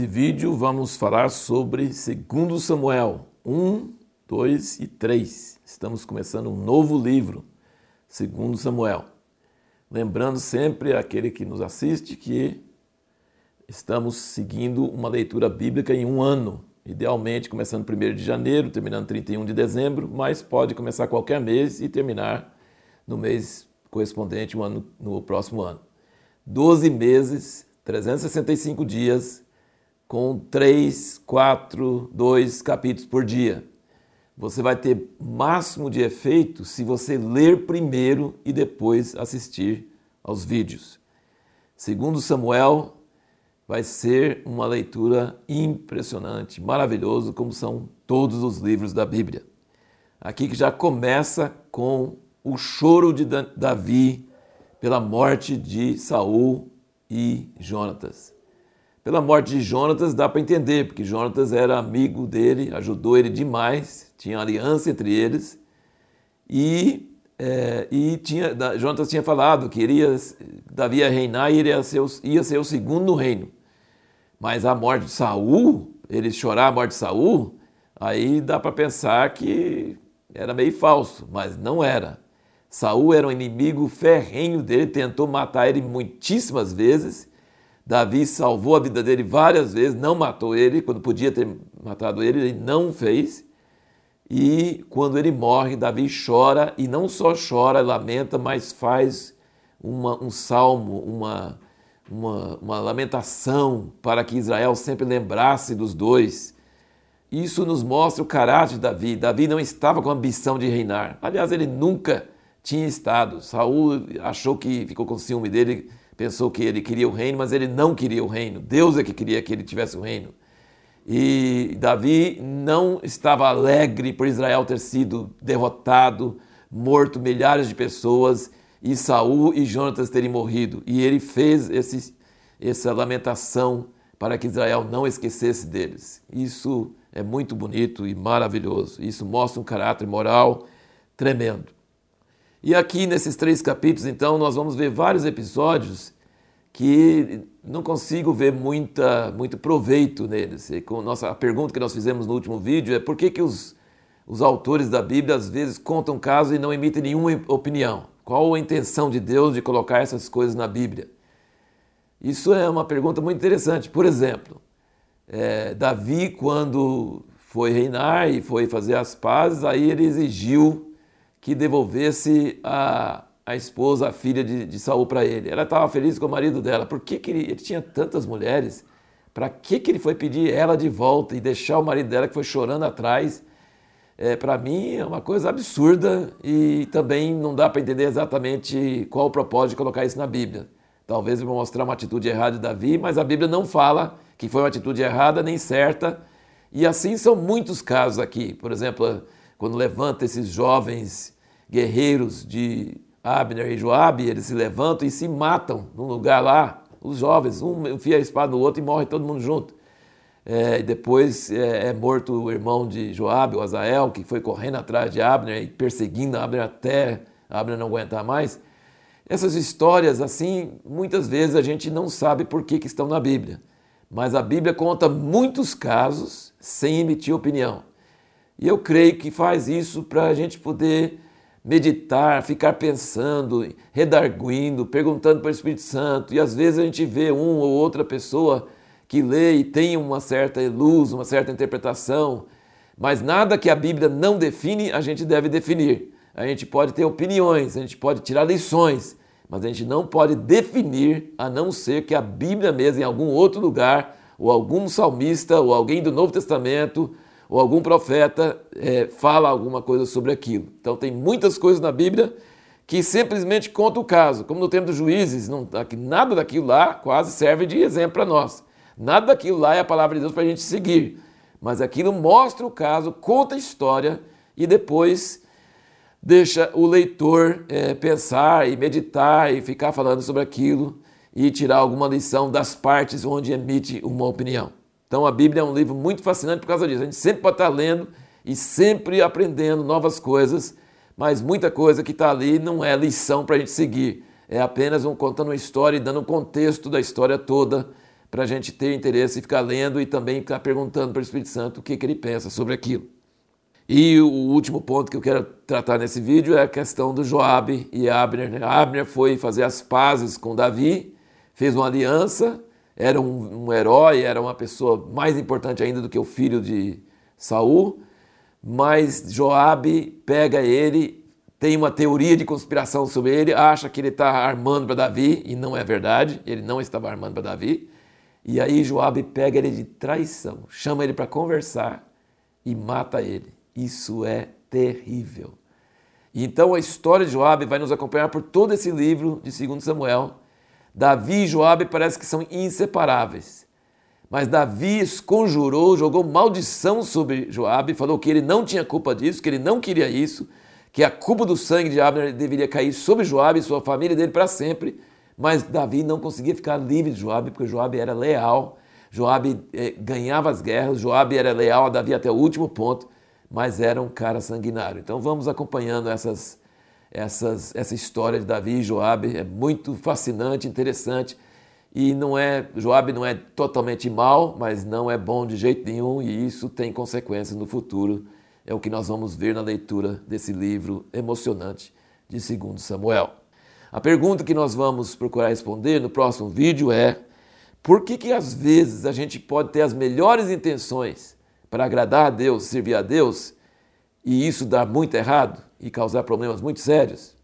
Nesse vídeo vamos falar sobre 2 Samuel 1, 2 e 3. Estamos começando um novo livro, 2 Samuel. Lembrando sempre aquele que nos assiste que estamos seguindo uma leitura bíblica em um ano. Idealmente começando 1 de janeiro, terminando 31 de dezembro, mas pode começar qualquer mês e terminar no mês correspondente no próximo ano. 12 meses, 365 dias, com 3, 4, 2 capítulos por dia. Você vai ter máximo de efeito se você ler primeiro e depois assistir aos vídeos. 2 Samuel vai ser uma leitura impressionante, maravilhoso, como são todos os livros da Bíblia. Aqui que já começa com o choro de Davi pela morte de Saul e Jônatas. Pela morte de Jônatas dá para entender, porque Jônatas era amigo dele, ajudou ele demais, tinha aliança entre eles, Jônatas tinha falado que Davi ia reinar e ele ia ser o segundo no reino. Mas a morte de Saul, ele chorar a morte de Saul, aí dá para pensar que era meio falso, mas não era. Saul era um inimigo ferrenho dele, tentou matar ele muitíssimas vezes. Davi salvou a vida dele várias vezes, não matou ele, quando podia ter matado ele, ele não fez. E quando ele morre, Davi chora, e não só chora, lamenta, mas faz um salmo, uma lamentação para que Israel sempre lembrasse dos dois. Isso nos mostra o caráter de Davi. Davi não estava com a ambição de reinar. Aliás, ele nunca tinha estado. Saul achou que ficou com ciúme dele, pensou que ele queria o reino, mas ele não queria o reino. Deus é que queria que ele tivesse o reino. E Davi não estava alegre por Israel ter sido derrotado, morto milhares de pessoas, e Saul e Jônatas terem morrido. E ele fez essa lamentação para que Israel não esquecesse deles. Isso é muito bonito e maravilhoso. Isso mostra um caráter moral tremendo. E aqui nesses 3 capítulos, então, nós vamos ver vários episódios que não consigo ver muito proveito neles. E com a pergunta que nós fizemos no último vídeo é por que os autores da Bíblia às vezes contam casos e não emitem nenhuma opinião? Qual a intenção de Deus de colocar essas coisas na Bíblia? Isso é uma pergunta muito interessante. Por exemplo, Davi, quando foi reinar e foi fazer as pazes, aí ele exigiu que devolvesse a esposa, a filha de Saul para ele. Ela estava feliz com o marido dela. Por que ele tinha tantas mulheres? Para que ele foi pedir ela de volta e deixar o marido dela que foi chorando atrás? Para mim é uma coisa absurda e também não dá para entender exatamente qual o propósito de colocar isso na Bíblia. Talvez para mostrar uma atitude errada de Davi, mas a Bíblia não fala que foi uma atitude errada nem certa. E assim são muitos casos aqui. Por exemplo, quando levanta esses jovens guerreiros de Abner e Joabe, eles se levantam e se matam num lugar lá. Os jovens, um enfia a espada no outro e morre todo mundo junto. Depois é morto o irmão de Joabe, o Asael, que foi correndo atrás de Abner e perseguindo Abner até Abner não aguentar mais. Essas histórias, assim, muitas vezes a gente não sabe por que estão na Bíblia. Mas a Bíblia conta muitos casos sem emitir opinião. E eu creio que faz isso para a gente poder meditar, ficar pensando, redarguindo, perguntando para o Espírito Santo. E às vezes a gente vê uma ou outra pessoa que lê e tem uma certa luz, uma certa interpretação. Mas nada que a Bíblia não define, a gente deve definir. A gente pode ter opiniões, a gente pode tirar lições, mas a gente não pode definir, a não ser que a Bíblia mesmo, em algum outro lugar, ou algum salmista, ou alguém do Novo Testamento, ou algum profeta fala alguma coisa sobre aquilo. Então tem muitas coisas na Bíblia que simplesmente conta o caso. Como no tempo dos juízes, nada daquilo lá quase serve de exemplo para nós. Nada daquilo lá é a palavra de Deus para a gente seguir. Mas aquilo mostra o caso, conta a história e depois deixa o leitor pensar e meditar e ficar falando sobre aquilo e tirar alguma lição das partes onde emite uma opinião. Então a Bíblia é um livro muito fascinante por causa disso. A gente sempre pode estar lendo e sempre aprendendo novas coisas, mas muita coisa que está ali não é lição para a gente seguir. É apenas contando uma história e dando um contexto da história toda para a gente ter interesse e ficar lendo e também ficar perguntando para o Espírito Santo o que ele pensa sobre aquilo. E o último ponto que eu quero tratar nesse vídeo é a questão do Joabe e Abner. Abner foi fazer as pazes com Davi, fez uma aliança, era um herói, era uma pessoa mais importante ainda do que o filho de Saul, mas Joabe pega ele, tem uma teoria de conspiração sobre ele, acha que ele está armando para Davi, e não é verdade, ele não estava armando para Davi. E aí Joabe pega ele de traição, chama ele para conversar e mata ele. Isso é terrível. Então a história de Joabe vai nos acompanhar por todo esse livro de 2 Samuel. Davi e Joabe parece que são inseparáveis. Mas Davi conjurou, jogou maldição sobre Joabe, falou que ele não tinha culpa disso, que ele não queria isso, que a culpa do sangue de Abner deveria cair sobre Joabe e sua família dele para sempre. Mas Davi não conseguia ficar livre de Joabe, porque Joabe era leal, Joabe ganhava as guerras, Joabe era leal a Davi até o último ponto, mas era um cara sanguinário. Então vamos acompanhando essa história de Davi e Joabe, é muito fascinante, interessante. E Joabe não é totalmente mal, mas não é bom de jeito nenhum, e isso tem consequências no futuro. É o que nós vamos ver na leitura desse livro emocionante de 2 Samuel. A pergunta que nós vamos procurar responder no próximo vídeo é: por que às vezes a gente pode ter as melhores intenções para agradar a Deus, servir a Deus, e isso dá muito errado e causar problemas muito sérios?